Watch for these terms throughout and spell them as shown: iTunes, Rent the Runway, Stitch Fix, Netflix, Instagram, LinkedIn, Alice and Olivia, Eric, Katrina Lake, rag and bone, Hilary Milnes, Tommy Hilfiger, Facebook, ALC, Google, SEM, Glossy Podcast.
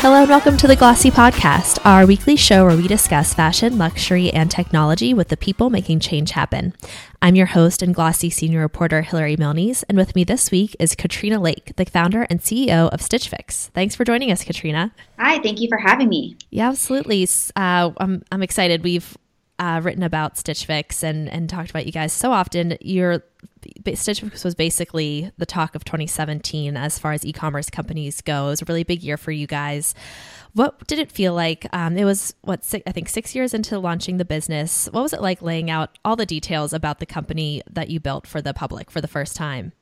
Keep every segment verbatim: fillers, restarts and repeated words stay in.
Hello and welcome to the Glossy Podcast, our weekly show where we discuss fashion, luxury, and technology with the people making change happen. I'm your host and Glossy senior reporter, Hilary Milnes, and with me this week is Katrina Lake, the founder and C E O of Stitch Fix. Thanks for joining us, Katrina. Hi, thank you for having me. Yeah, absolutely. Uh, I'm, I'm excited. We've uh, written about Stitch Fix and, and talked about you guys so often. You're Stitch Fix was basically the talk of twenty seventeen as far as e-commerce companies go. It was a really big year for you guys. What did it feel like? Um, it was, what, six, I think six years into launching the business. What was it like laying out all the details about the company that you built for the public for the first time?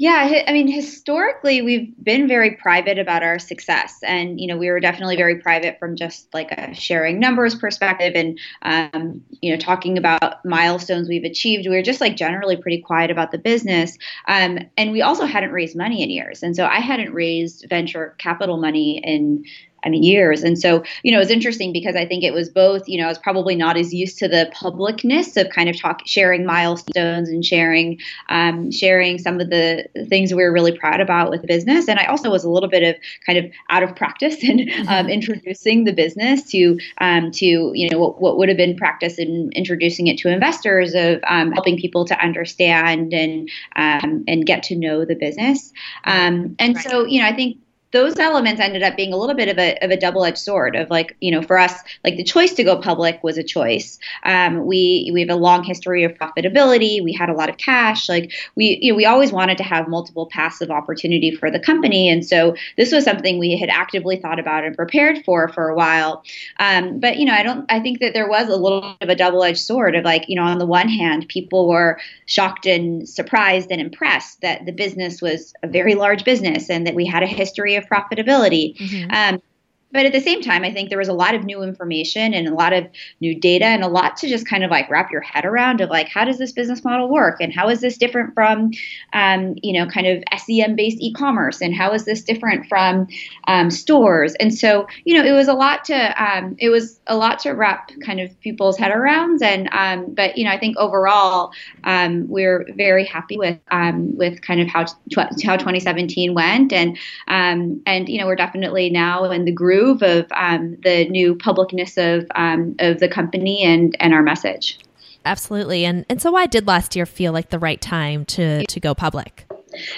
Yeah, I mean, historically, we've been very private about our success. And, you know, we were definitely very private from just like a sharing numbers perspective and, um, you know, talking about milestones we've achieved. We were just like generally pretty quiet about the business. Um, and we also hadn't raised money in years. And so I hadn't raised venture capital money in I mean, years. And so, you know, it's interesting because I think it was both, you know, I was probably not as used to the publicness of kind of talk, sharing milestones and sharing, um, sharing some of the things we were really proud about with the business. And I also was a little bit of kind of out of practice in um, introducing the business to, um, to, you know, what, what would have been practice in introducing it to investors of, um, helping people to understand and, um, and get to know the business. Um, and right. so, you know, I think, those elements ended up being a little bit of a of a double-edged sword of like, you know, for us, like the choice to go public was a choice. Um, we we have a long history of profitability. We had a lot of cash. Like we, you know, we always wanted to have multiple paths of opportunity for the company. And so this was something we had actively thought about and prepared for for a while. Um, but, you know, I don't, I think that there was a little bit of a double-edged sword of like, you know, on the one hand, people were shocked and surprised and impressed that the business was a very large business and that we had a history of of profitability. Mm-hmm. Um, but at the same time, I think there was a lot of new information and a lot of new data and a lot to just kind of like wrap your head around of like, how does this business model work? And how is this different from, um, you know, kind of S E M based e-commerce? And how is this different from um, stores? And so, you know, it was a lot to, um, it was a lot to wrap kind of people's head around. And, um, but, you know, I think overall, um, we're very happy with, um, with kind of how, tw- how twenty seventeen went. And, um, and, you know, we're definitely now in the group of um, the new publicness of um, of the company and, and our message. Absolutely. And and so why did last year feel like the right time to, to go public?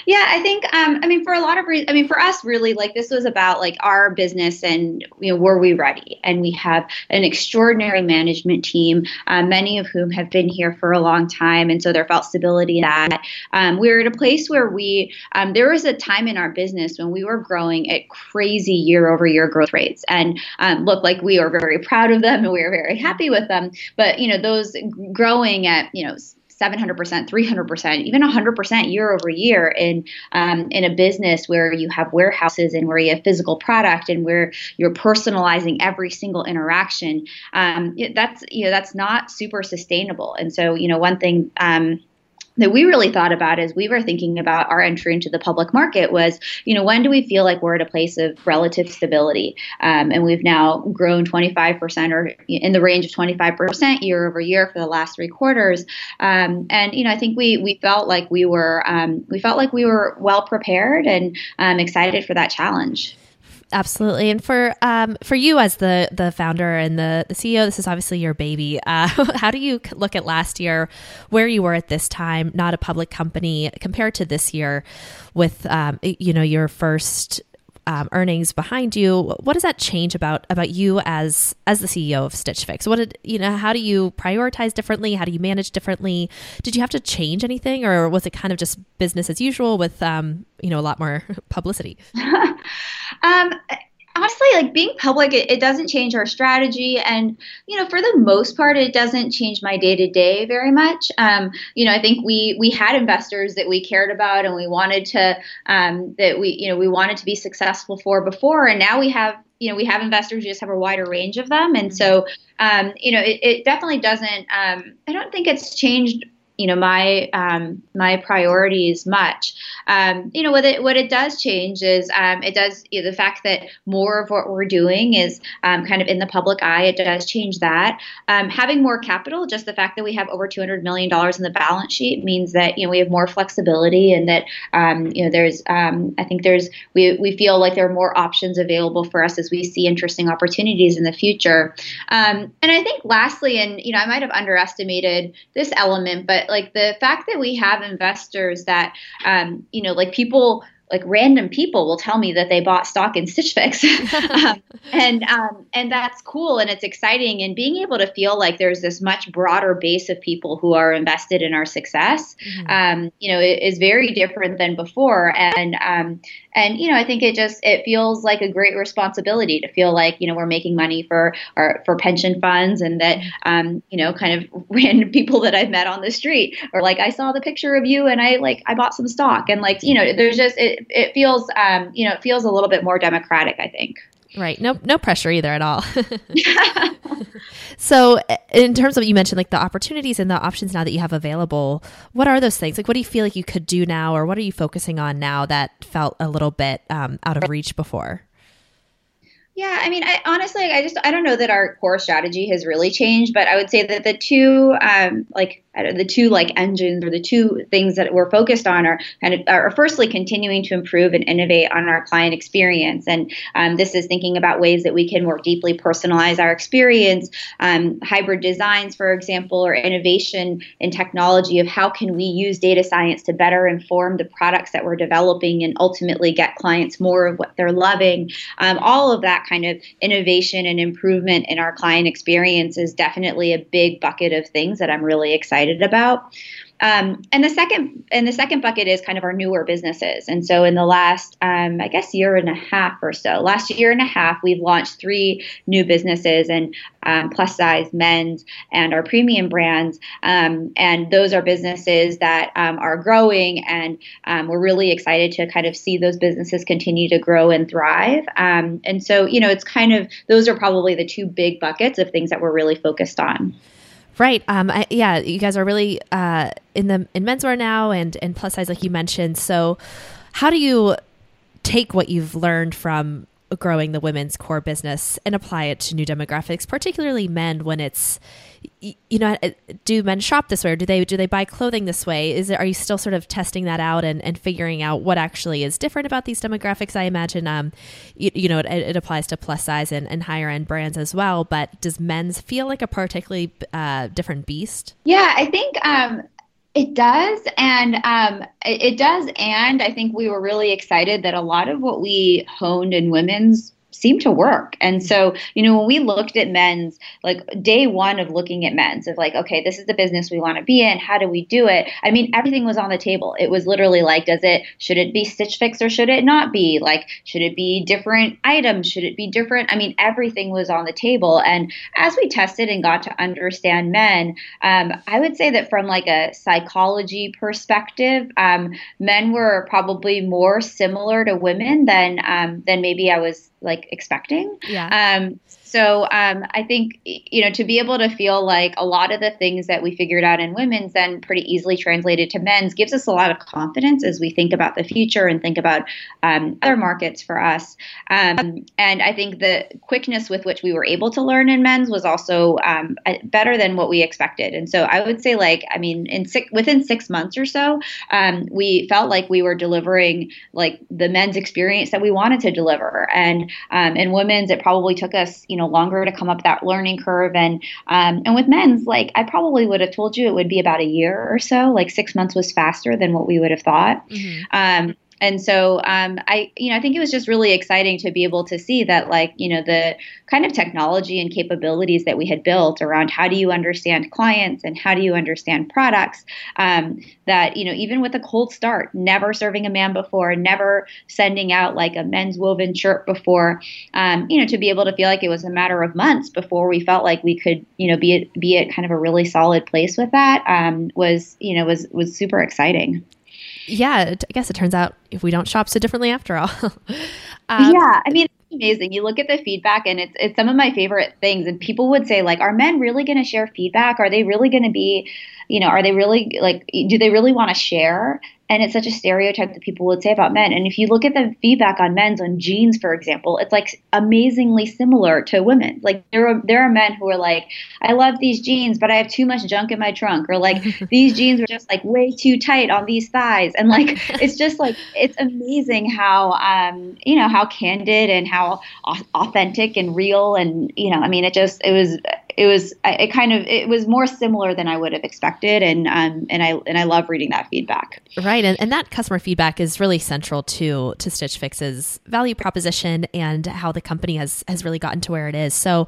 Yeah, I think, um, I mean, for a lot of reasons, I mean, for us, really, like, this was about, like, our business and, you know, were we ready? And we have an extraordinary management team, uh, many of whom have been here for a long time, and so there felt stability in that. Um, we were at a place where we, um, there was a time in our business when we were growing at crazy year-over-year growth rates, and um, look, like, we are very proud of them, and we are very happy with them, but, you know, those growing at, you know, seven hundred percent, three hundred percent, even one hundred percent year over year in um, in a business where you have warehouses and where you have physical product and where you're personalizing every single interaction. Um, that's you know that's not super sustainable. And so you know one thing. Um, that we really thought about as we were thinking about our entry into the public market was, you know, when do we feel like we're at a place of relative stability? Um, and we've now grown twenty-five percent or in the range of twenty-five percent year over year for the last three quarters. Um, and, you know, I think we we felt like we were um, we felt like we were well prepared and um, excited for that challenge. Absolutely. And for um, for you as the, the founder and the, the C E O, this is obviously your baby. Uh, how do you look at last year, where you were at this time, not a public company, compared to this year with, um, you know, your first um, earnings behind you? What does that change about about you as as the C E O of Stitch Fix? What did, you know, how do you prioritize differently? How do you manage differently? Did you have to change anything or was it kind of just business as usual with, um, you know, a lot more publicity? Um, honestly, like being public, it, it doesn't change our strategy. And, you know, for the most part, it doesn't change my day to day very much. Um, you know, I think we, we had investors that we cared about and we wanted to, um, that we, you know, we wanted to be successful for before. And now we have, you know, we have investors, we just have a wider range of them. And so, um, you know, it, it definitely doesn't, um, I don't think it's changed you know, my um, my priorities much. Um, you know, what it what it does change is um, it does you know, the fact that more of what we're doing is um, kind of in the public eye. It does change that. Um, having more capital, just the fact that we have over two hundred million dollars in the balance sheet means that you know we have more flexibility, and that um, you know there's um, I think there's we we feel like there are more options available for us as we see interesting opportunities in the future. Um, and I think lastly, and you know, I might have underestimated this element, but like the fact that we have investors that, um, you know, like people, like random people will tell me that they bought stock in Stitch Fix. um, and, um, and that's cool. And it's exciting. And being able to feel like there's this much broader base of people who are invested in our success, mm-hmm. um, you know, is very different than before. And, um, and, you know, I think it just, it feels like a great responsibility to feel like, you know, we're making money for our, for pension funds, and that, um, you know, kind of random people that I've met on the street or like, I saw the picture of you and I like, I bought some stock, and like, you know, there's just, it, it feels, um, you know, it feels a little bit more democratic, I think. Right. No, no pressure either at all. So in terms of, you mentioned like the opportunities and the options now that you have available, what are those things? Like, what do you feel like you could do now, or what are you focusing on now that felt a little bit um, out of reach before? Yeah, I mean, I, honestly, I just, I don't know that our core strategy has really changed, but I would say that the two, um, like the two like engines or the two things that we're focused on are kind of, are firstly continuing to improve and innovate on our client experience. And um, this is thinking about ways that we can more deeply personalize our experience, um, hybrid designs, for example, or innovation in technology of how can we use data science to better inform the products that we're developing and ultimately get clients more of what they're loving. Um, all of that kind of innovation and improvement in our client experience is definitely a big bucket of things that I'm really excited about. Um, and the second and the second bucket is kind of our newer businesses. And so in the last, um, I guess, year and a half or so, last year and a half, we've launched three new businesses, and um, plus size, men's, and our premium brands. Um, and those are businesses that um, are growing, and um, we're really excited to kind of see those businesses continue to grow and thrive. Um, and so, you know, it's kind of, those are probably the two big buckets of things that we're really focused on. Right. Um, I, yeah, you guys are really uh, in the in menswear now, and, and plus size, like you mentioned. So how do you take what you've learned from growing the women's core business and apply it to new demographics, particularly men, when it's, you know, do men shop this way? Or do they do they buy clothing this way? Is it, are you still sort of testing that out and, and figuring out what actually is different about these demographics? I imagine, um, you, you know, it, it applies to plus size and, and higher end brands as well. But does men's feel like a particularly uh, different beast? Yeah, I think um, it does, and um, it does, and I think we were really excited that a lot of what we honed in women's seem to work. And so, you know, when we looked at men's, like day one of looking at men's of like, okay, this is the business we want to be in. How do we do it? I mean, everything was on the table. It was literally like, does it, should it be Stitch Fix or should it not be? Like, should it be different items? Should it be different? I mean, everything was on the table. And as we tested and got to understand men, um, I would say that from like a psychology perspective, um, men were probably more similar to women than, um, than maybe I was like expecting. Yeah. Um, so um, I think, you know, to be able to feel like a lot of the things that we figured out in women's then pretty easily translated to men's gives us a lot of confidence as we think about the future and think about um, other markets for us. Um, and I think the quickness with which we were able to learn in men's was also um, better than what we expected. And so I would say like, I mean, in six, within six months or so, um, we felt like we were delivering like the men's experience that we wanted to deliver. And Um, and women's, it probably took us, you know, longer to come up that learning curve. And um, and with men's, like I probably would have told you it would be about a year or so. Like six months was faster than what we would have thought. Mm-hmm. Um, and so um, I, you know, I think it was just really exciting to be able to see that, like, you know, the kind of technology and capabilities that we had built around how do you understand clients and how do you understand products, um, that, you know, even with a cold start, never serving a man before, never sending out like a men's woven shirt before, um, you know, to be able to feel like it was a matter of months before we felt like we could, you know, be at, be at kind of a really solid place with that, um, was, you know, was, was super exciting. Yeah, I guess it turns out if we don't shop so differently after all. um, yeah, I mean, amazing. You look at the feedback and it's it's some of my favorite things. And people would say, like, are men really going to share feedback? Are they really going to be, you know, are they really, like, do they really want to share? And it's such a stereotype that people would say about men. And if you look at the feedback on men's on jeans, for example, it's like amazingly similar to women. Like there are, there are men who are like, I love these jeans, but I have too much junk in my trunk. Or like these jeans are just like way too tight on these thighs. And like, it's just like, it's amazing how, um, you know, how candid and how authentic and real. And, you know, I mean, it just, it was, it was, it kind of, it was more similar than I would have expected. And, um, and I, and I love reading that feedback. Right. And, and that customer feedback is really central to to Stitch Fix's value proposition and how the company has has really gotten to where it is. So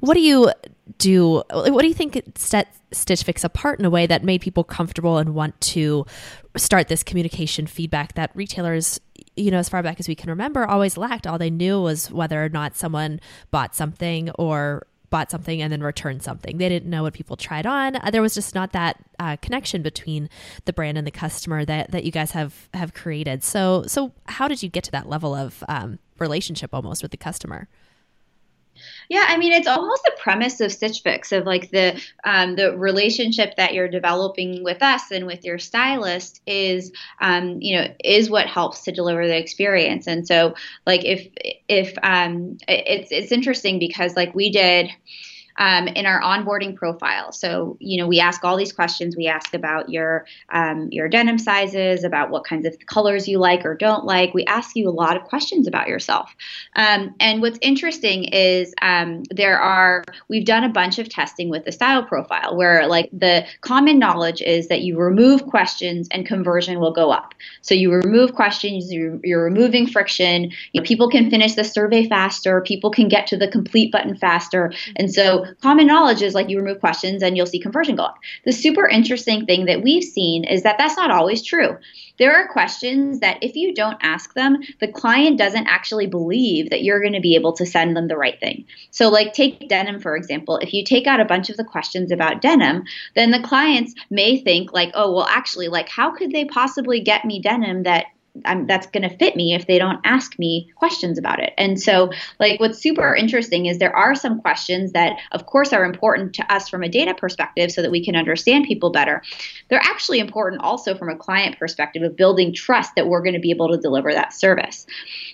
what do you do? What do you think set Stitch Fix apart in a way that made people comfortable and want to start this communication feedback that retailers, you know, as far back as we can remember, always lacked? All they knew was whether or not someone bought something or bought something and then returned something. They didn't know what people tried on. There was just not that uh, connection between the brand and the customer that, that you guys have, have created. So, so how did you get to that level of um, relationship almost with the customer? Yeah, I mean, it's almost the premise of Stitch Fix, of like the um, the relationship that you're developing with us and with your stylist is, um, you know, is what helps to deliver the experience. And so, like, if if um, it's it's interesting because like we did. Um, in our onboarding profile. So, you know, we ask all these questions. We ask about your um, your denim sizes, about what kinds of colors you like or don't like. We ask you a lot of questions about yourself. Um, and what's interesting is um, there are, we've done a bunch of testing with the style profile where like the common knowledge is that you remove questions and conversion will go up. So you remove questions, you're, you're removing friction. You know, people can finish the survey faster. People can get to the complete button faster. And so common knowledge is like you remove questions and you'll see conversion go up. The super interesting thing that we've seen is that that's not always true. There are questions that if you don't ask them, the client doesn't actually believe that you're going to be able to send them the right thing. So like take denim, for example. If you take out a bunch of the questions about denim, then the clients may think like, oh, well, actually, like how could they possibly get me denim that I'm, that's going to fit me if they don't ask me questions about it. And so like what's super interesting is there are some questions that of course are important to us from a data perspective so that we can understand people better. They're actually important also from a client perspective of building trust that we're going to be able to deliver that service.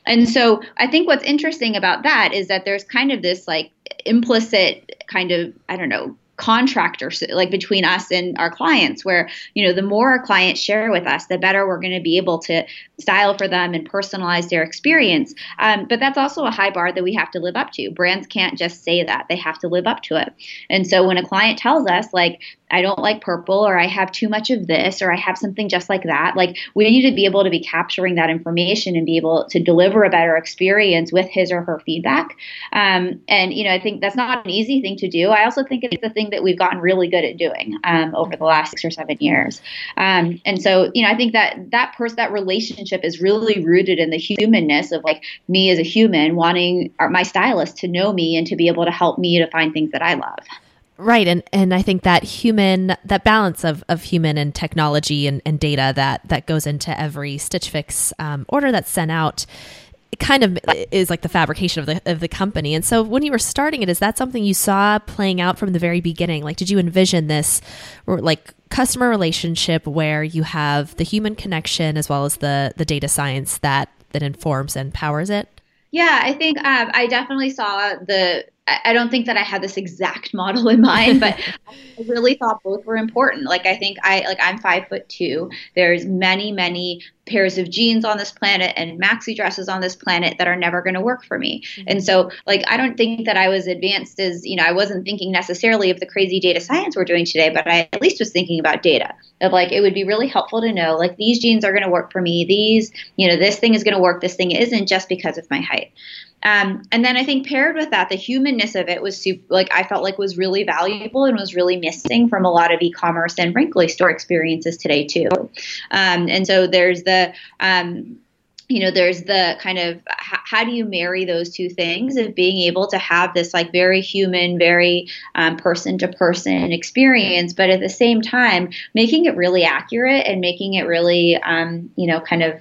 And so I think what's interesting about that is that there's kind of this like implicit kind of, I don't know, contractor, like between us and our clients where, you know, the more our clients share with us, the better we're going to be able to style for them and personalize their experience. Um, but that's also a high bar that we have to live up to. Brands can't just say that. They have to live up to it. And so when a client tells us like, I don't like purple, or I have too much of this, or I have something just like that, like we need to be able to be capturing that information and be able to deliver a better experience with his or her feedback. Um, and, you know, I think that's not an easy thing to do. I also think it's the thing that we've gotten really good at doing um, over the last six or seven years. Um, and so, you know, I think that that person, that relationship is really rooted in the humanness of like me as a human wanting our, my stylist to know me and to be able to help me to find things that I love. Right. And, and I think that human, that balance of, of human and technology and, and data that, that goes into every Stitch Fix um, order that's sent out kind of is like the fabrication of the of the company. And so when you were starting it, is that something you saw playing out from the very beginning? Like, did you envision this like customer relationship where you have the human connection as well as the the data science that that informs and powers it? Yeah, I think um, I definitely saw the, I don't think that I had this exact model in mind, but I really thought both were important. Like, I think I, like I'm five foot two. There's many, many pairs of jeans on this planet and maxi dresses on this planet that are never going to work for me. Mm-hmm. And so like, I don't think that I was advanced as, you know, I wasn't thinking necessarily of the crazy data science we're doing today, but I at least was thinking about data of like, it would be really helpful to know, like these jeans are going to work for me. These, you know, this thing is going to work. This thing isn't just because of my height. Um, and then I think paired with that, the humanness of it was super, like I felt like was really valuable and was really missing from a lot of e-commerce and frankly store experiences today too. Um, and so there's the, um, you know, there's the kind of, h- how do you marry those two things of being able to have this like very human, very um, person to person experience, but at the same time, making it really accurate and making it really, um, you know, kind of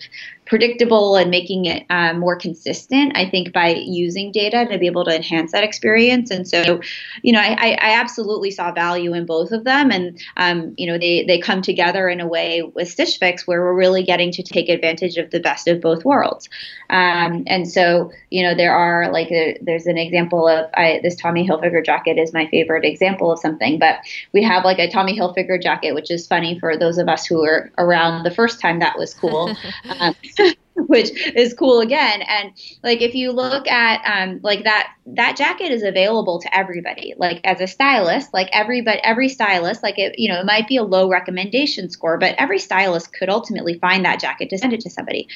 predictable and making it uh, more consistent, I think, by using data to be able to enhance that experience. And so, you know, I, I absolutely saw value in both of them. And, um, you know, they, they come together in a way with Stitch Fix where we're really getting to take advantage of the best of both worlds. Um, and so, you know, there are like, a, there's an example of I, this Tommy Hilfiger jacket is my favorite example of something, but we have like a Tommy Hilfiger jacket, which is funny for those of us who were around the first time that was cool. Um, which is cool again. And like, if you look at um, like that, that jacket is available to everybody, like as a stylist, like every, but every stylist, like it, you know, it might be a low recommendation score, but every stylist could ultimately find that jacket to send it to somebody.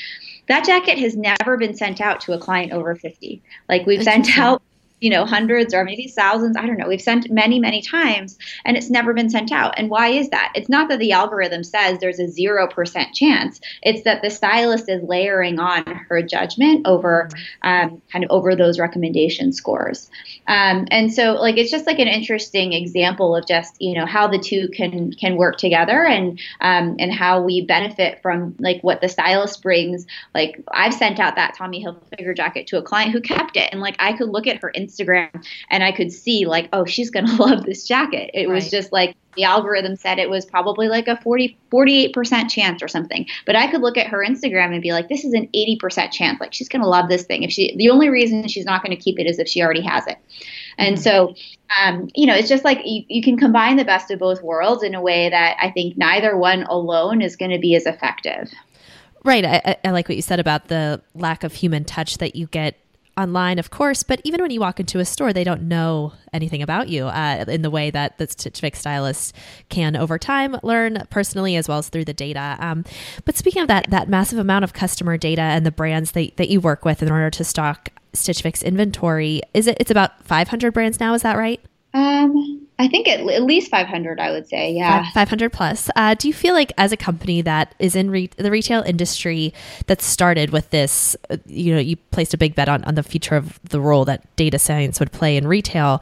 That jacket has never been sent out to a client over fifty. Like we've sent out, you know, hundreds or maybe thousands, I don't know. We've sent many, many times and it's never been sent out. And why is that? It's not that the algorithm says there's a zero percent chance. It's that the stylist is layering on her judgment over um, kind of over those recommendation scores. Um, and so like, it's just like an interesting example of just, you know, how the two can, can work together and, um, and how we benefit from like what the stylist brings. Like I've sent out that Tommy Hilfiger jacket to a client who kept it. And like, I could look at her Instagram Instagram and I could see like, oh, she's going to love this jacket. It right. was just like the algorithm said it was probably like a forty, forty-eight percent chance or something. But I could look at her Instagram and be like, this is an eighty percent chance. Like she's going to love this thing. If she, the only reason she's not going to keep it is if she already has it. And mm-hmm. so, um, you know, it's just like you, you can combine the best of both worlds in a way that I think neither one alone is going to be as effective. Right. I, I like what you said about the lack of human touch that you get online, of course, but even when you walk into a store, they don't know anything about you uh, in the way that the Stitch Fix stylist can over time learn personally as well as through the data. Um, but speaking of that, that massive amount of customer data and the brands that, that you work with in order to stock Stitch Fix inventory, is it? It's about five hundred brands now. Is that right? Um, I think at, at least five hundred, I would say. Yeah. five hundred plus. Uh, do you feel like as a company that is in re- the retail industry that started with this, you know, you placed a big bet on, on the future of the role that data science would play in retail.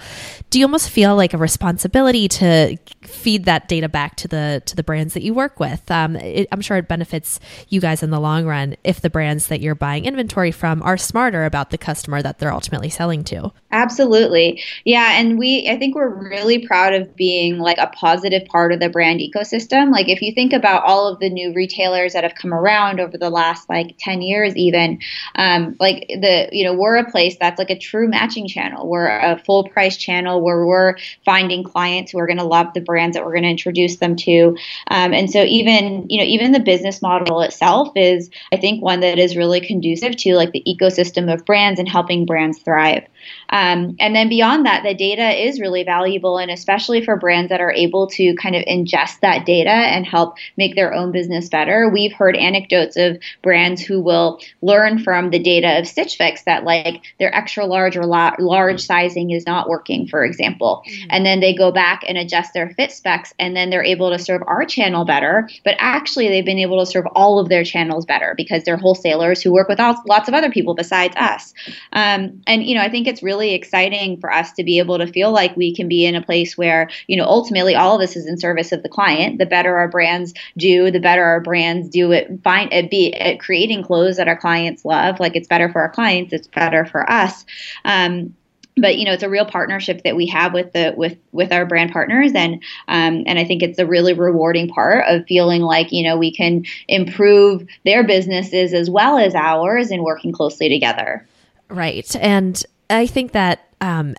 Do you almost feel like a responsibility to feed that data back to the, to the brands that you work with? Um, it, I'm sure it benefits you guys in the long run if the brands that you're buying inventory from are smarter about the customer that they're ultimately selling to. Absolutely. Yeah. And we, I think we're really proud of being like a positive part of the brand ecosystem. Like if you think about all of the new retailers that have come around over the last like ten years, even um, like the, you know, we're a place that's like a true matching channel. We're a full price channel where we're finding clients who are going to love the brands that we're going to introduce them to. Um, and so even, you know, even the business model itself is, I think, one that is really conducive to like the ecosystem of brands and helping brands thrive. Um, and then beyond that, the data is really valuable, and especially for brands that are able to kind of ingest that data and help make their own business better. We've heard anecdotes of brands who will learn from the data of Stitch Fix that like their extra large or la- large sizing is not working, for example. Mm-hmm. And then they go back and adjust their fit specs, and then they're able to serve our channel better. But actually, they've been able to serve all of their channels better because they're wholesalers who work with all- lots of other people besides us. Um, and, you know, I think it's really exciting for us to be able to feel like we can be in a place where, you know, ultimately all of this is in service of the client. The better our brands do, the better our brands do it, find it be at creating clothes that our clients love. Like it's better for our clients, it's better for us. Um, But, you know, it's a real partnership that we have with the with with our brand partners. And um, and I think it's a really rewarding part of feeling like, you know, we can improve their businesses as well as ours in working closely together. Right. And I think that um,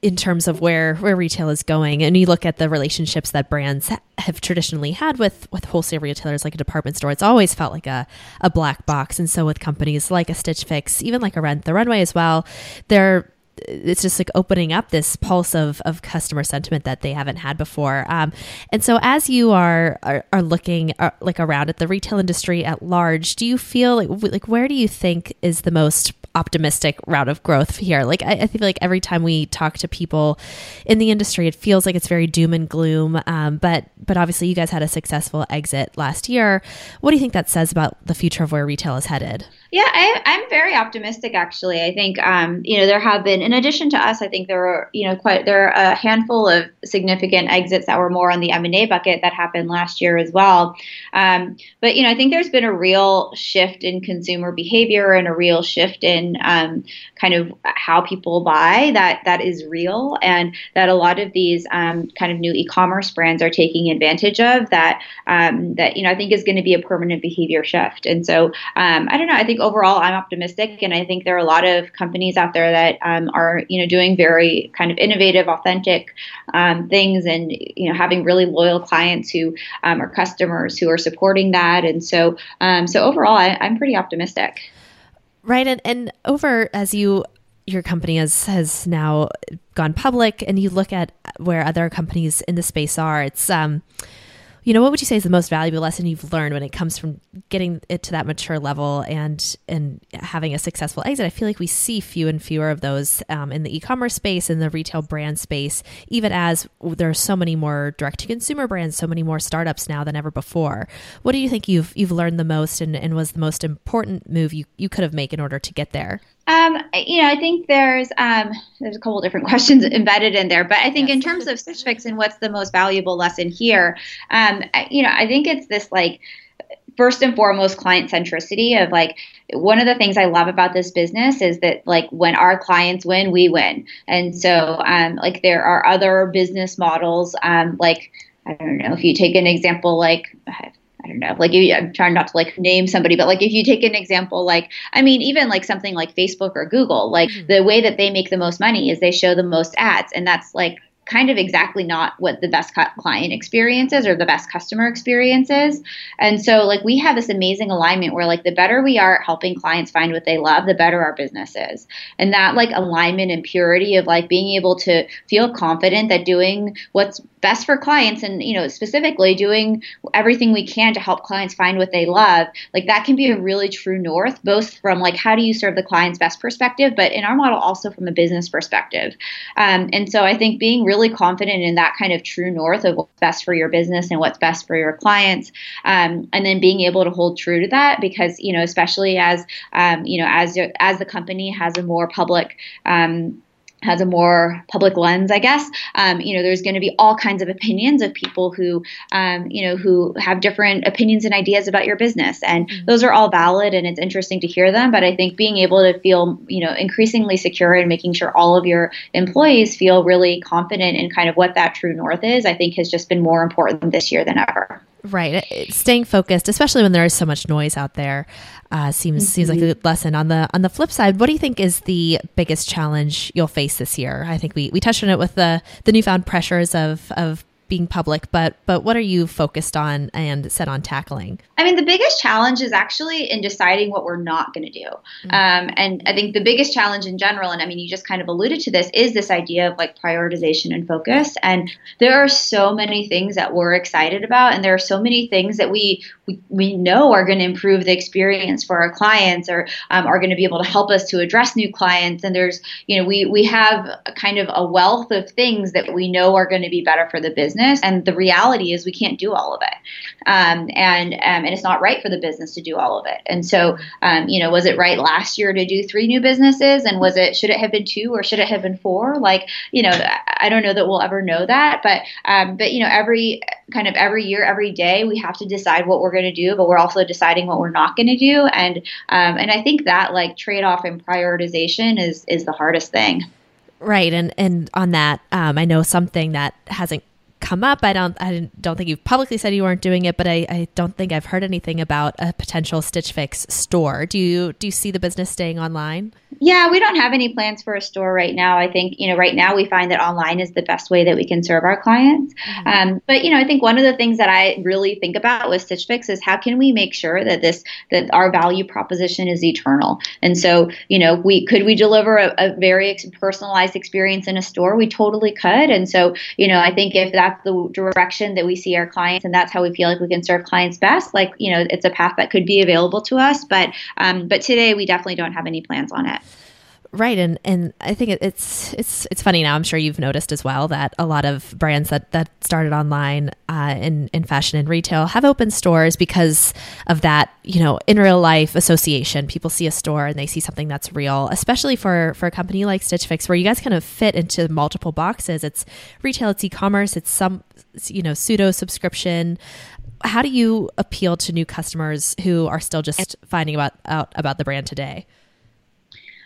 in terms of where, where retail is going, and you look at the relationships that brands ha- have traditionally had with, with wholesale retailers like a department store, it's always felt like a, a black box. And so with companies like a Stitch Fix, even like a Rent the Runway as well, they're it's just like opening up this pulse of, of customer sentiment that they haven't had before. Um, and so as you are, are, are looking uh, like around at the retail industry at large, do you feel like, like, where do you think is the most optimistic route of growth here. Like, I, I feel like every time we talk to people in the industry, it feels like it's very doom and gloom. Um, but, but obviously you guys had a successful exit last year. What do you think that says about the future of where retail is headed? Yeah, I, I'm very optimistic, actually. I think, um, you know, there have been, in addition to us, I think there were, you know, quite, there are a handful of significant exits that were more on the M and A bucket that happened last year as well. Um, but, you know, I think there's been a real shift in consumer behavior and a real shift in um, kind of how people buy that that is real, and that a lot of these um, kind of new e-commerce brands are taking advantage of that, um, that, you know, I think is going to be a permanent behavior shift. And so, um, I don't know, I think overall I'm optimistic, and I think there are a lot of companies out there that um, are, you know, doing very kind of innovative, authentic um, things, and, you know, having really loyal clients who um, are customers who are supporting that. And so, um, so overall, I, I'm pretty optimistic. Right. And, and over as you, your company has, has now gone public, and you look at where other companies in the space are, it's, um, you know, what would you say is the most valuable lesson you've learned when it comes from getting it to that mature level and and having a successful exit? I feel like we see few and fewer of those um, in the e-commerce space, in the retail brand space, even as there are so many more direct-to-consumer brands, so many more startups now than ever before. What do you think you've you've learned the most, and, and was the most important move you, you could have made in order to get there? Um, you know, I think there's um, there's a couple different questions embedded in there, but I think yes. in terms of Stitch Fix and what's the most valuable lesson here, um, I, you know, I think it's this, like, first and foremost, client centricity of, like, one of the things I love about this business is that, like, when our clients win, we win. And so, um, like, there are other business models, um, like, I don't know, if you take an example, like, I don't know, like you, I'm trying not to like name somebody, but like if you take an example, like, I mean, even like something like Facebook or Google, like mm-hmm. the way that they make the most money is they show the most ads. And that's like kind of exactly not what the best client experience is or the best customer experience is. And so like we have this amazing alignment where like the better we are at helping clients find what they love, the better our business is. And that like alignment and purity of like being able to feel confident that doing what's best for clients and, you know, specifically doing everything we can to help clients find what they love, like that can be a really true north, both from like how do you serve the client's best perspective, but in our model also from a business perspective. Um, and so I think being really confident in that kind of true north of what's best for your business and what's best for your clients, um, and then being able to hold true to that, because, you know, especially as, um, you know, as as the company has a more public um has a more public lens, I guess, um, you know, there's going to be all kinds of opinions of people who, um, you know, who have different opinions and ideas about your business. And mm-hmm. those are all valid, and it's interesting to hear them. But I think being able to feel, you know, increasingly secure and making sure all of your employees feel really confident in kind of what that true north is, I think has just been more important this year than ever. Right. Staying focused, especially when there is so much noise out there, uh, seems, mm-hmm. seems like a good lesson. On the, on the flip side, what do you think is the biggest challenge you'll face this year? I think we, we touched on it with the, the newfound pressures of, of being public, but, but what are you focused on and set on tackling? I mean, the biggest challenge is actually in deciding what we're not going to do. Mm-hmm. Um, and I think the biggest challenge in general, and I mean, you just kind of alluded to this, is this idea of like prioritization and focus. And there are so many things that we're excited about. And there are so many things that we, we, we know are going to improve the experience for our clients, or um, are going to be able to help us to address new clients. And there's, you know, we, we have a kind of a wealth of things that we know are going to be better for the business. And the reality is we can't do all of it. Um, and, um, and it's not right for the business to do all of it. And so, um, you know, was it right last year to do three new businesses? And was it, should it have been two, or should it have been four? Like, you know, I don't know that we'll ever know that, but, um, but, you know, every kind of every year, every day, we have to decide what we're going to do, but we're also deciding what we're not going to do. And, um, and I think that like trade-off and prioritization is, is the hardest thing. Right. And, and on that, um, I know something that hasn't come up. I don't, I don't think you've publicly said you weren't doing it, but I, I don't think I've heard anything about a potential Stitch Fix store. Do you, do you see the business staying online? Yeah, we don't have any plans for a store right now. I think, you know, right now we find that online is the best way that we can serve our clients. Mm-hmm. Um, but, you know, I think one of the things that I really think about with Stitch Fix is how can we make sure that this, that our value proposition is eternal. And so, you know, we, could we deliver a, a very personalized experience in a store? We totally could. And so, you know, I think if that's that's the direction that we see our clients, and that's how we feel like we can serve clients best. Like, you know, it's a path that could be available to us, but um, but today we definitely don't have any plans on it. Right. And, and I think it, it's, it's, it's funny now, I'm sure you've noticed as well that a lot of brands that, that started online, uh, in, in fashion and retail have opened stores because of that, you know, in real life association. People see a store and they see something that's real, especially for, for a company like Stitch Fix, where you guys kind of fit into multiple boxes. It's retail, it's e-commerce, it's some, you know, pseudo subscription. How do you appeal to new customers who are still just finding about, out about the brand today?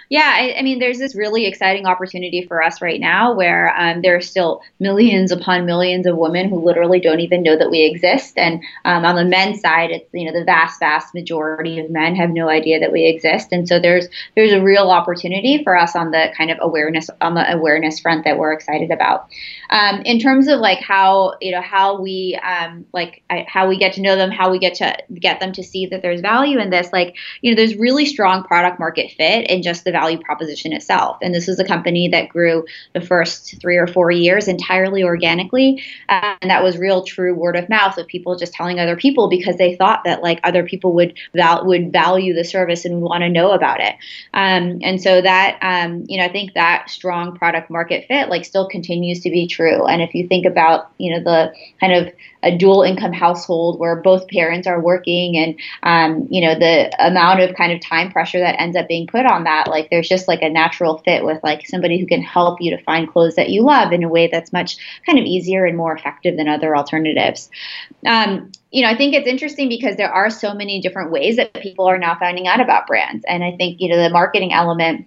Yeah, I, I mean, there's this really exciting opportunity for us right now where um, there are still millions upon millions of women who literally don't even know that we exist. And um, on the men's side, it's, you know, the vast, vast majority of men have no idea that we exist. And so there's there's a real opportunity for us on the kind of awareness on the awareness front that we're excited about. Um, in terms of like how, you know, how we um, like I, how we get to know them, how we get to get them to see that there's value in this, like, you know, there's really strong product market fit and just the value proposition itself. And this was a company that grew the first three or four years entirely organically. Uh, and that was real true word of mouth of people just telling other people because they thought that like other people would val- would value the service and want to know about it. Um, and so that, um, you know, I think that strong product market fit like still continues to be true. And if you think about, you know, the kind of a dual income household where both parents are working and, um, you know, the amount of kind of time pressure that ends up being put on that, like there's just like a natural fit with like somebody who can help you to find clothes that you love in a way that's much kind of easier and more effective than other alternatives. Um, you know, I think it's interesting because there are so many different ways that people are now finding out about brands. And I think, you know, the marketing element,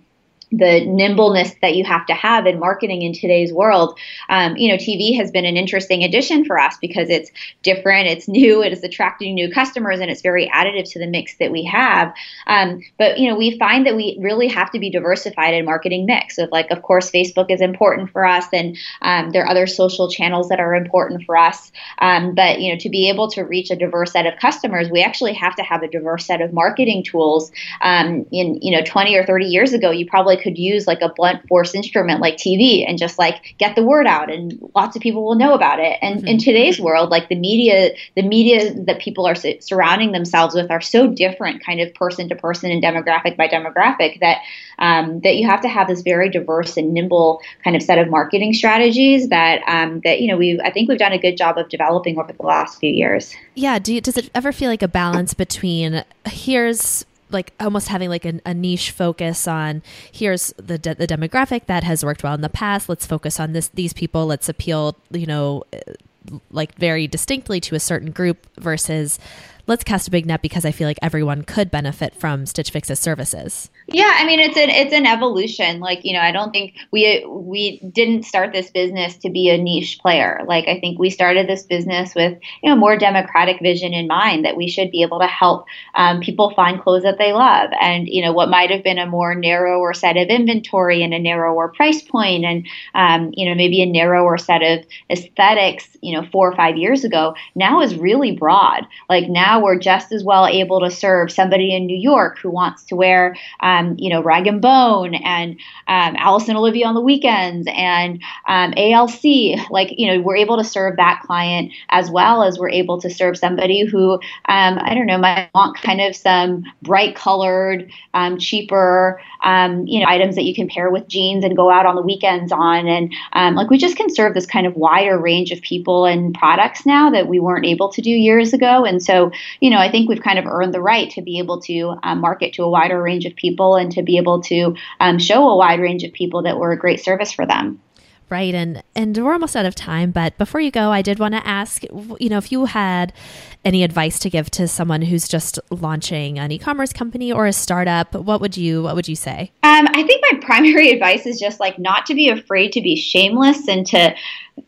the nimbleness that you have to have in marketing in today's world, um, you know, T V has been an interesting addition for us because it's different, it's new, it is attracting new customers, and it's very additive to the mix that we have. Um, but, you know, we find that we really have to be diversified in marketing mix. So, like, of course, Facebook is important for us, and um, there are other social channels that are important for us. Um, but, you know, to be able to reach a diverse set of customers, we actually have to have a diverse set of marketing tools. Um, in, you know, twenty or thirty years ago, you probably could use like a blunt force instrument like T V and just like get the word out and lots of people will know about it. And mm-hmm. in today's world, like the media, the media that people are surrounding themselves with are so different kind of person to person and demographic by demographic that, um, that you have to have this very diverse and nimble kind of set of marketing strategies that, um, that, you know, we, I think we've done a good job of developing over the last few years. Yeah. Do you, does it ever feel like a balance between here's like almost having like a, a niche focus on here's the de- the demographic that has worked well in the past. Let's focus on this, these people. Let's appeal, you know, like very distinctly to a certain group versus let's cast a big net because I feel like everyone could benefit from Stitch Fix's services. Yeah, I mean, it's an it's an evolution. Like, you know, I don't think we we didn't start this business to be a niche player. Like, I think we started this business with, you know, more democratic vision in mind that we should be able to help um, people find clothes that they love. And, you know, what might have been a more narrower set of inventory and a narrower price point and, um, you know, maybe a narrower set of aesthetics, you know, four or five years ago, now is really broad. Like now we're just as well able to serve somebody in New York who wants to wear, um, Um, you know, Rag and Bone and um, Alice and Olivia on the weekends and um, A L C, like, you know, we're able to serve that client as well as we're able to serve somebody who, um, I don't know, might want kind of some bright colored, um, cheaper, um, you know, items that you can pair with jeans and go out on the weekends on. And um, like, we just can serve this kind of wider range of people and products now that we weren't able to do years ago. And so, you know, I think we've kind of earned the right to be able to um, market to a wider range of people and to be able to um, show a wide range of people that we're a great service for them. Right. And, and we're almost out of time, but before you go, I did want to ask, you know, if you had any advice to give to someone who's just launching an e-commerce company or a startup, what would you, what would you say? Um, I think my primary advice is just like not to be afraid to be shameless and to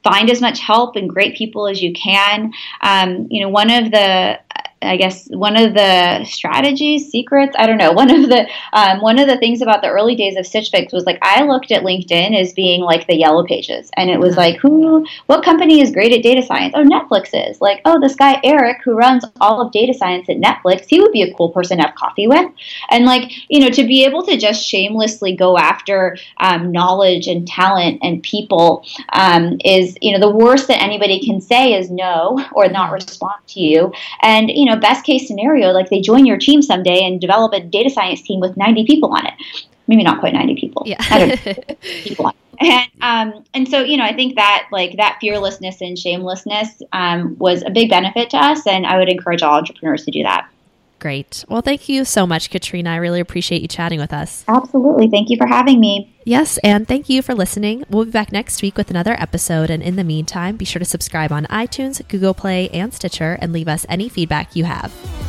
find as much help and great people as you can. Um, you know, one of the I guess one of the strategies, secrets, I don't know. One of the um, one of the things about the early days of Stitch Fix was like I looked at LinkedIn as being like the Yellow Pages, and it was like who, what company is great at data science? Oh, Netflix is. Like, oh, this guy Eric who runs all of data science at Netflix, he would be a cool person to have coffee with, and like you know to be able to just shamelessly go after um, knowledge and talent and people um, is you know the worst that anybody can say is no or not respond to you, and you know. Best case scenario, like they join your team someday and develop a data science team with ninety people on it. Maybe not quite ninety people. Yeah. I don't know. People on it. And, um, and so, you know, I think that like that fearlessness and shamelessness um, was a big benefit to us. And I would encourage all entrepreneurs to do that. Great. Well, thank you so much, Katrina. I really appreciate you chatting with us. Absolutely. Thank you for having me. Yes. And thank you for listening. We'll be back next week with another episode. And in the meantime, be sure to subscribe on iTunes, Google Play, and Stitcher, and leave us any feedback you have.